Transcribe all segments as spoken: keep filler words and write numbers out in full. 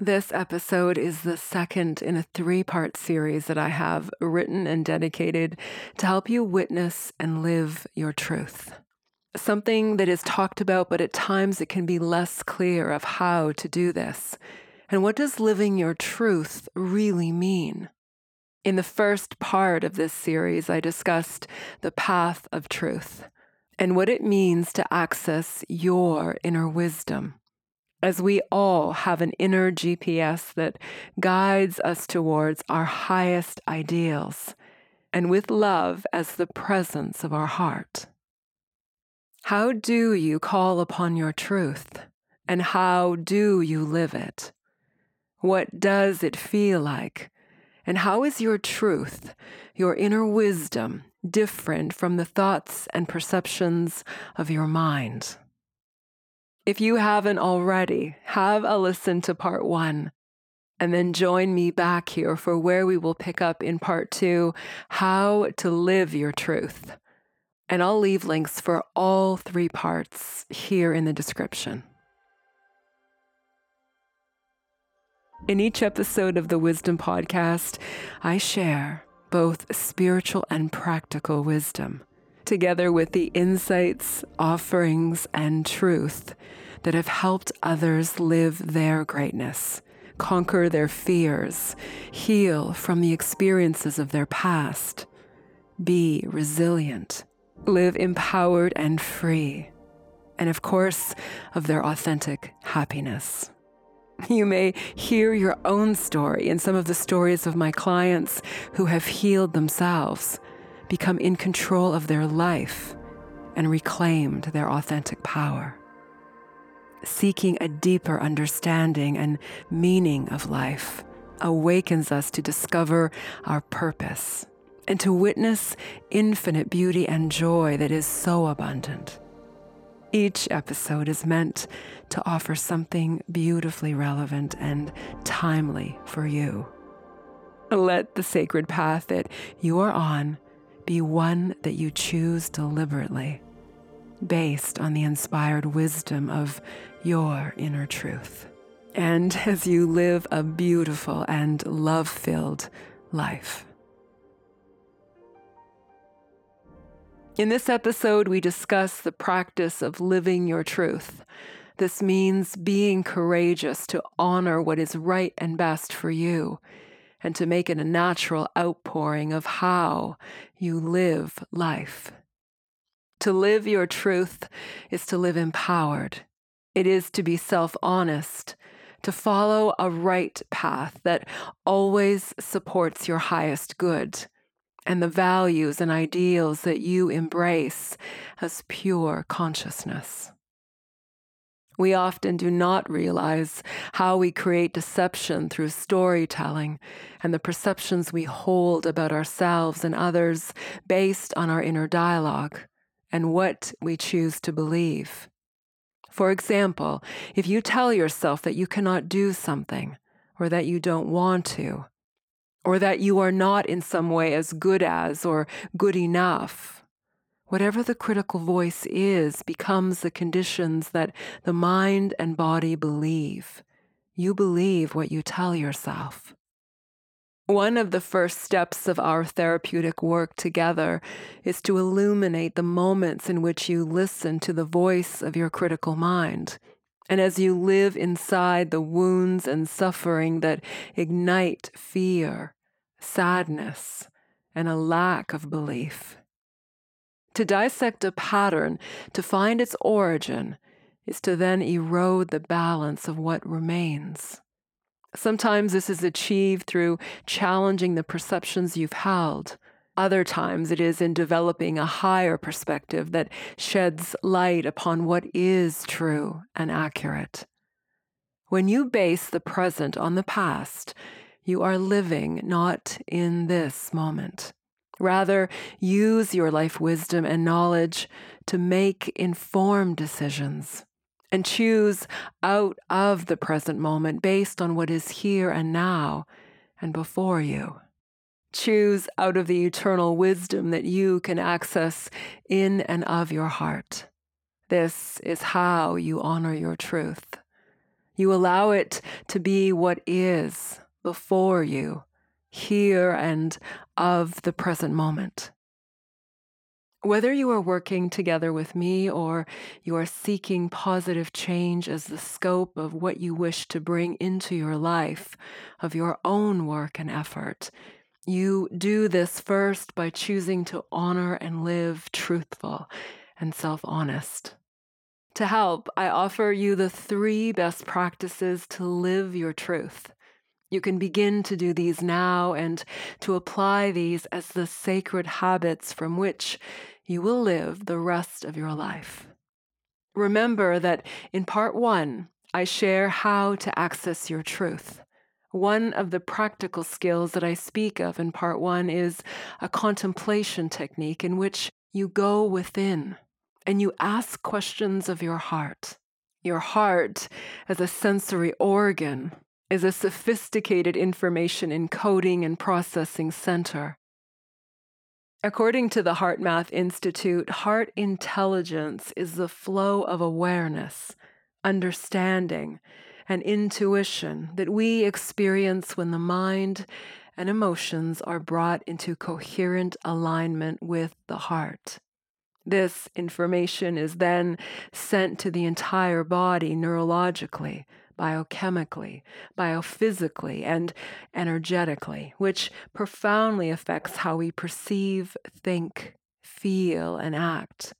This episode is the second in a three-part series that I have written and dedicated to help you witness and live your truth. Something that is talked about, but at times it can be less clear of how to do this. And what does living your truth really mean? In the first part of this series, I discussed the path of truth and what it means to access your inner wisdom. As we all have an inner G P S that guides us towards our highest ideals, and with love as the presence of our heart. How do you call upon your truth, and how do you live it? What does it feel like, and how is your truth, your inner wisdom, different from the thoughts and perceptions of your mind? If you haven't already, have a listen to part one, and then join me back here for where we will pick up in part two, how to live your truth. And I'll leave links for all three parts here in the description. In each episode of the Wisdom Podcast, I share both spiritual and practical wisdom, together with the insights, offerings, and truth that have helped others live their greatness, conquer their fears, heal from the experiences of their past, be resilient, live empowered and free, and of course, of their authentic happiness. You may hear your own story in some of the stories of my clients who have healed themselves, become in control of their life, and reclaimed their authentic power. Seeking a deeper understanding and meaning of life awakens us to discover our purpose and to witness infinite beauty and joy that is so abundant. Each episode is meant to offer something beautifully relevant and timely for you. Let the sacred path that you are on be one that you choose deliberately, based on the inspired wisdom of your inner truth, and as you live a beautiful and love-filled life. In this episode, we discuss the practice of living your truth. This means being courageous to honor what is right and best for you, and to make it a natural outpouring of how you live life. To live your truth is to live empowered. It is to be self-honest, to follow a right path that always supports your highest good and the values and ideals that you embrace as pure consciousness. We often do not realize how we create deception through storytelling and the perceptions we hold about ourselves and others based on our inner dialogue and what we choose to believe. For example, if you tell yourself that you cannot do something, or that you don't want to, or that you are not in some way as good as or good enough, whatever the critical voice is becomes the conditions that the mind and body believe. You believe what you tell yourself. One of the first steps of our therapeutic work together is to illuminate the moments in which you listen to the voice of your critical mind. And as you live inside the wounds and suffering that ignite fear, sadness, and a lack of belief. To dissect a pattern to find its origin is to then erode the balance of what remains. Sometimes this is achieved through challenging the perceptions you've held. Other times it is in developing a higher perspective that sheds light upon what is true and accurate. When you base the present on the past, you are living not in this moment. Rather, use your life wisdom and knowledge to make informed decisions and choose out of the present moment based on what is here and now and before you. Choose out of the eternal wisdom that you can access in and of your heart. This is how you honor your truth. You allow it to be what is before you, here and of the present moment. Whether you are working together with me or you are seeking positive change as the scope of what you wish to bring into your life, of your own work and effort, you do this first by choosing to honor and live truthful and self-honest. To help, I offer you the three best practices to live your truth. You can begin to do these now and to apply these as the sacred habits from which you will live the rest of your life. Remember that in part one, I share how to access your truth. One of the practical skills that I speak of in part one is a contemplation technique in which you go within and you ask questions of your heart. Your heart, as a sensory organ, is a sophisticated information encoding and processing center. According to the HeartMath Institute, heart intelligence is the flow of awareness, understanding, and intuition that we experience when the mind and emotions are brought into coherent alignment with the heart. This information is then sent to the entire body neurologically, biochemically, biophysically, and energetically, which profoundly affects how we perceive, think, feel, and act.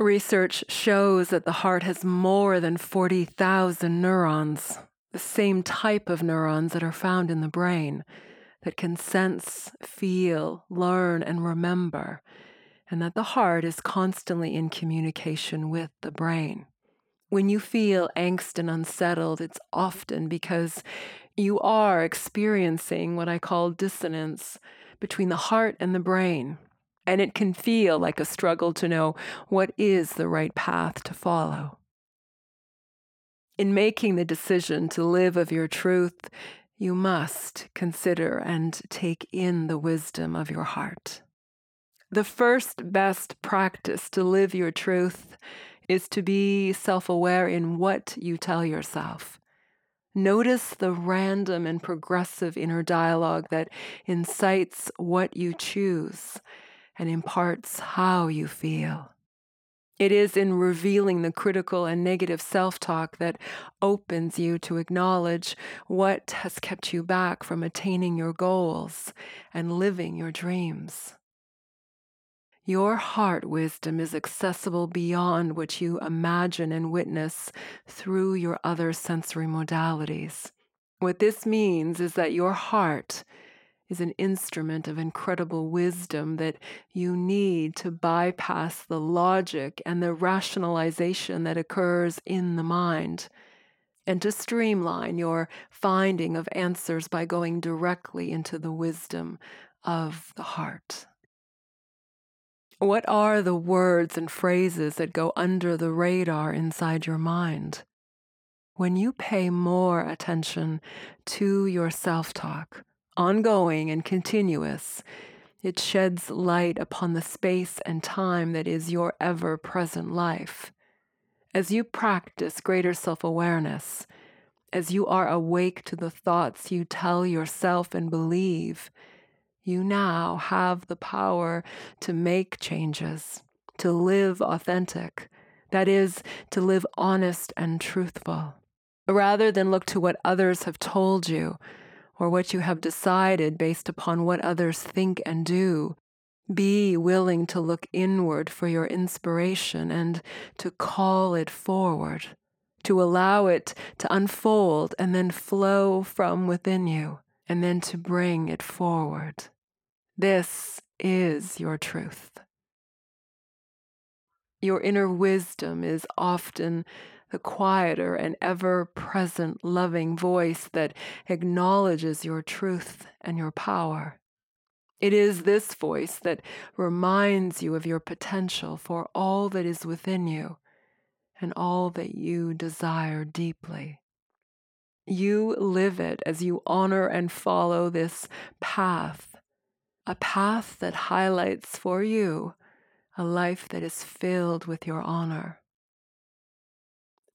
Research shows that the heart has more than forty thousand neurons, the same type of neurons that are found in the brain, that can sense, feel, learn, and remember, and that the heart is constantly in communication with the brain. When you feel angst and unsettled, it's often because you are experiencing what I call dissonance between the heart and the brain, and it can feel like a struggle to know what is the right path to follow. In making the decision to live of your truth, you must consider and take in the wisdom of your heart. The first best practice to live your truth is to be self-aware in what you tell yourself. Notice the random and progressive inner dialogue that incites what you choose and imparts how you feel. It is in revealing the critical and negative self-talk that opens you to acknowledge what has kept you back from attaining your goals and living your dreams. Your heart wisdom is accessible beyond what you imagine and witness through your other sensory modalities. What this means is that your heart is an instrument of incredible wisdom that you need to bypass the logic and the rationalization that occurs in the mind, and to streamline your finding of answers by going directly into the wisdom of the heart. What are the words and phrases that go under the radar inside your mind? When you pay more attention to your self-talk, ongoing and continuous, it sheds light upon the space and time that is your ever-present life. As you practice greater self-awareness, as you are awake to the thoughts you tell yourself and believe, you now have the power to make changes, to live authentic, that is, to live honest and truthful. Rather than look to what others have told you or what you have decided based upon what others think and do, be willing to look inward for your inspiration and to call it forward, to allow it to unfold and then flow from within you, and then to bring it forward. This is your truth. Your inner wisdom is often the quieter and ever-present loving voice that acknowledges your truth and your power. It is this voice that reminds you of your potential for all that is within you and all that you desire deeply. You live it as you honor and follow this path, a path that highlights for you a life that is filled with your honor.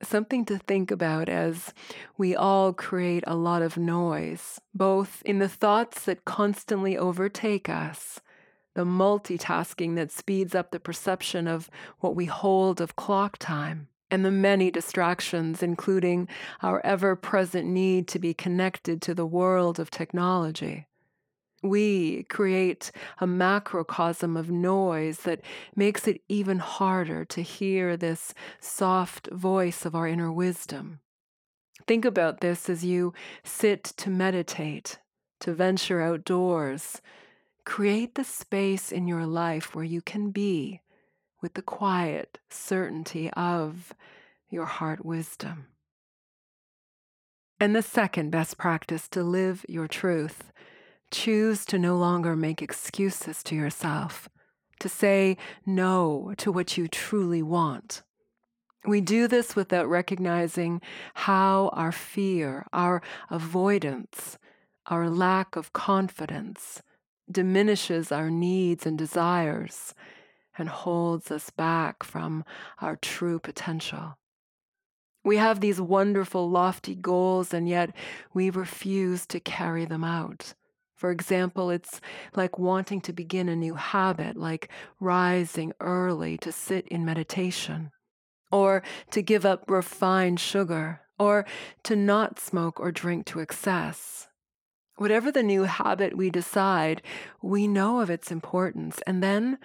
something to think about as we all create a lot of noise, both in the thoughts that constantly overtake us, the multitasking that speeds up the perception of what we hold of clock time, and the many distractions, including our ever-present need to be connected to the world of technology. We create a macrocosm of noise that makes it even harder to hear this soft voice of our inner wisdom. Think about this as you sit to meditate, to venture outdoors. Create the space in your life where you can be with the quiet certainty of your heart wisdom. And the second best practice to live your truth. Choose to no longer make excuses to yourself, to say no to what you truly want. We do this without recognizing how our fear, our avoidance, our lack of confidence diminishes our needs and desires and holds us back from our true potential. We have these wonderful, lofty goals, and yet we refuse to carry them out. For example, it's like wanting to begin a new habit, like rising early to sit in meditation, or to give up refined sugar, or to not smoke or drink to excess. Whatever the new habit we decide, we know of its importance, and then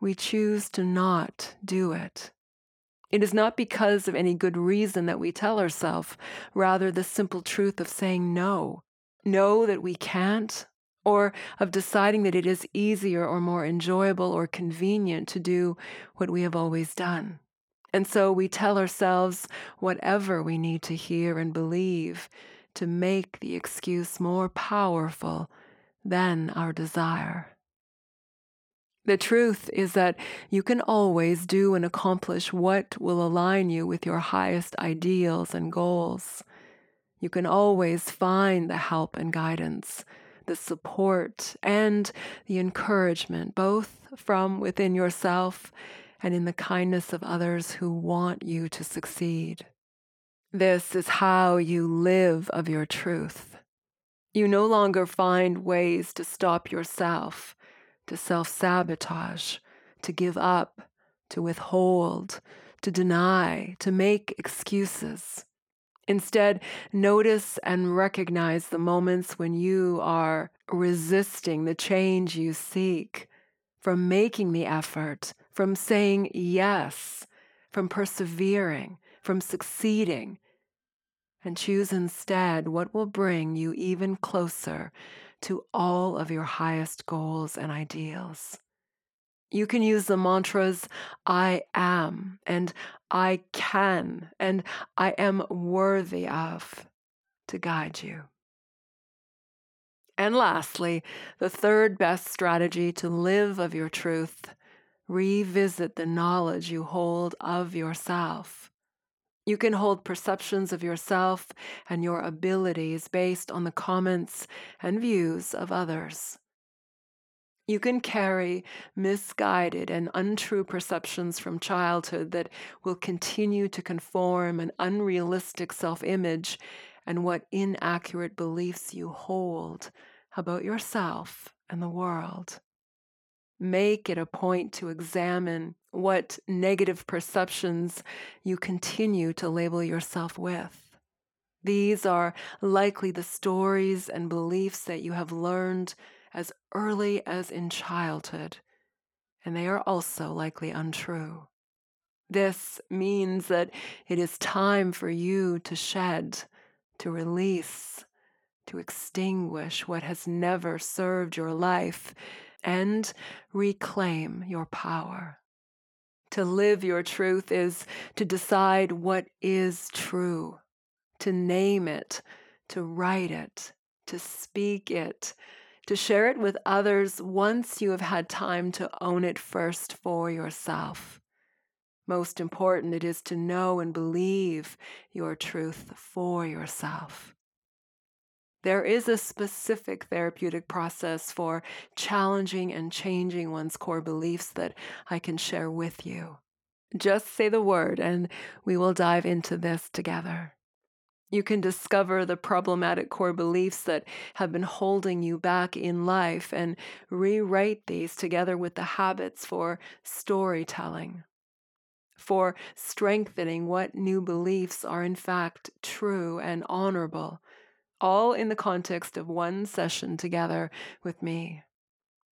we choose to not do it. It is not because of any good reason that we tell ourselves, rather the simple truth of saying no, no that we can't, or of deciding that it is easier or more enjoyable or convenient to do what we have always done. And so we tell ourselves whatever we need to hear and believe to make the excuse more powerful than our desire. The truth is that you can always do and accomplish what will align you with your highest ideals and goals. You can always find the help and guidance, the support and the encouragement, both from within yourself and in the kindness of others who want you to succeed. This is how you live of your truth. You no longer find ways to stop yourself, to self-sabotage, to give up, to withhold, to deny, to make excuses. Instead, notice and recognize the moments when you are resisting the change you seek, from making the effort, from saying yes, from persevering, from succeeding, and choose instead what will bring you even closer to all of your highest goals and ideals. You can use the mantras, I am, and I can, and I am worthy of, to guide you. And lastly, the third best strategy to live of your truth, revisit the knowledge you hold of yourself. You can hold perceptions of yourself and your abilities based on the comments and views of others. You can carry misguided and untrue perceptions from childhood that will continue to conform an unrealistic self-image and what inaccurate beliefs you hold about yourself and the world. Make it a point to examine what negative perceptions you continue to label yourself with. These are likely the stories and beliefs that you have learned as early as in childhood, and they are also likely untrue. This means that it is time for you to shed, to release, to extinguish what has never served your life, and reclaim your power. To live your truth is to decide what is true, to name it, to write it, to speak it, to share it with others once you have had time to own it first for yourself. Most important, it is to know and believe your truth for yourself. There is a specific therapeutic process for challenging and changing one's core beliefs that I can share with you. Just say the word and we will dive into this together. You can discover the problematic core beliefs that have been holding you back in life and rewrite these together with the habits for storytelling, for strengthening what new beliefs are in fact true and honorable, all in the context of one session together with me.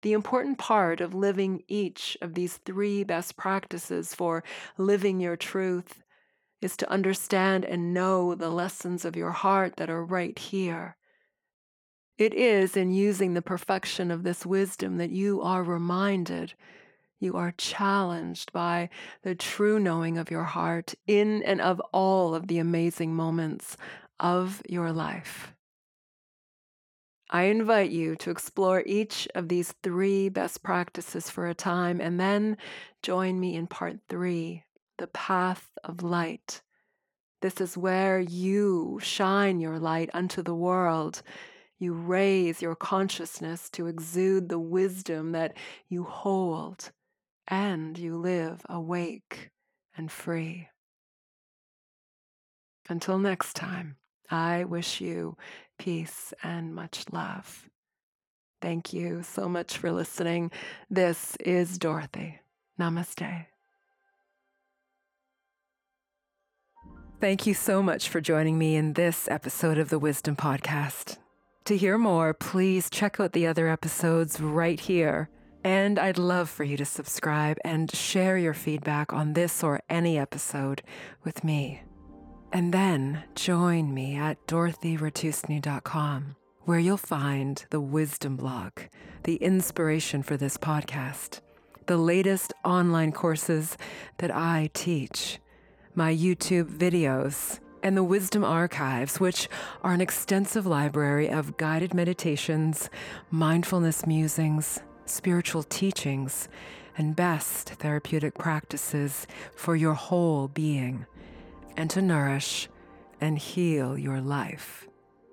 The important part of living each of these three best practices for living your truth is to understand and know the lessons of your heart that are right here. It is in using the perfection of this wisdom that you are reminded, you are challenged by the true knowing of your heart in and of all of the amazing moments of your life. I invite you to explore each of these three best practices for a time and then join me in part three, The Path of Light. This is where you shine your light unto the world. You raise your consciousness to exude the wisdom that you hold, and you live awake and free. Until next time, I wish you peace and much love. Thank you so much for listening. This is Dorothy. Namaste. Thank you so much for joining me in this episode of the Wisdom Podcast. To hear more, please check out the other episodes right here. And I'd love for you to subscribe and share your feedback on this or any episode with me. And then join me at Dorothy Ratusny dot com, where you'll find the Wisdom Blog, the inspiration for this podcast, the latest online courses that I teach, my YouTube videos, and the Wisdom Archives, which are an extensive library of guided meditations, mindfulness musings, spiritual teachings, and best therapeutic practices for your whole being, and to nourish and heal your life,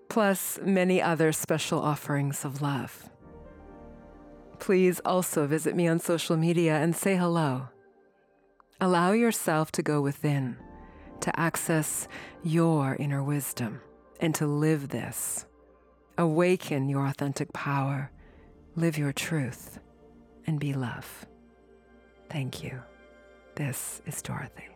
plus many other special offerings of love. Please also visit me on social media and say hello. Allow yourself to go within, to access your inner wisdom, and to live this. Awaken your authentic power, live your truth, and be love. Thank you. This is Dorothy.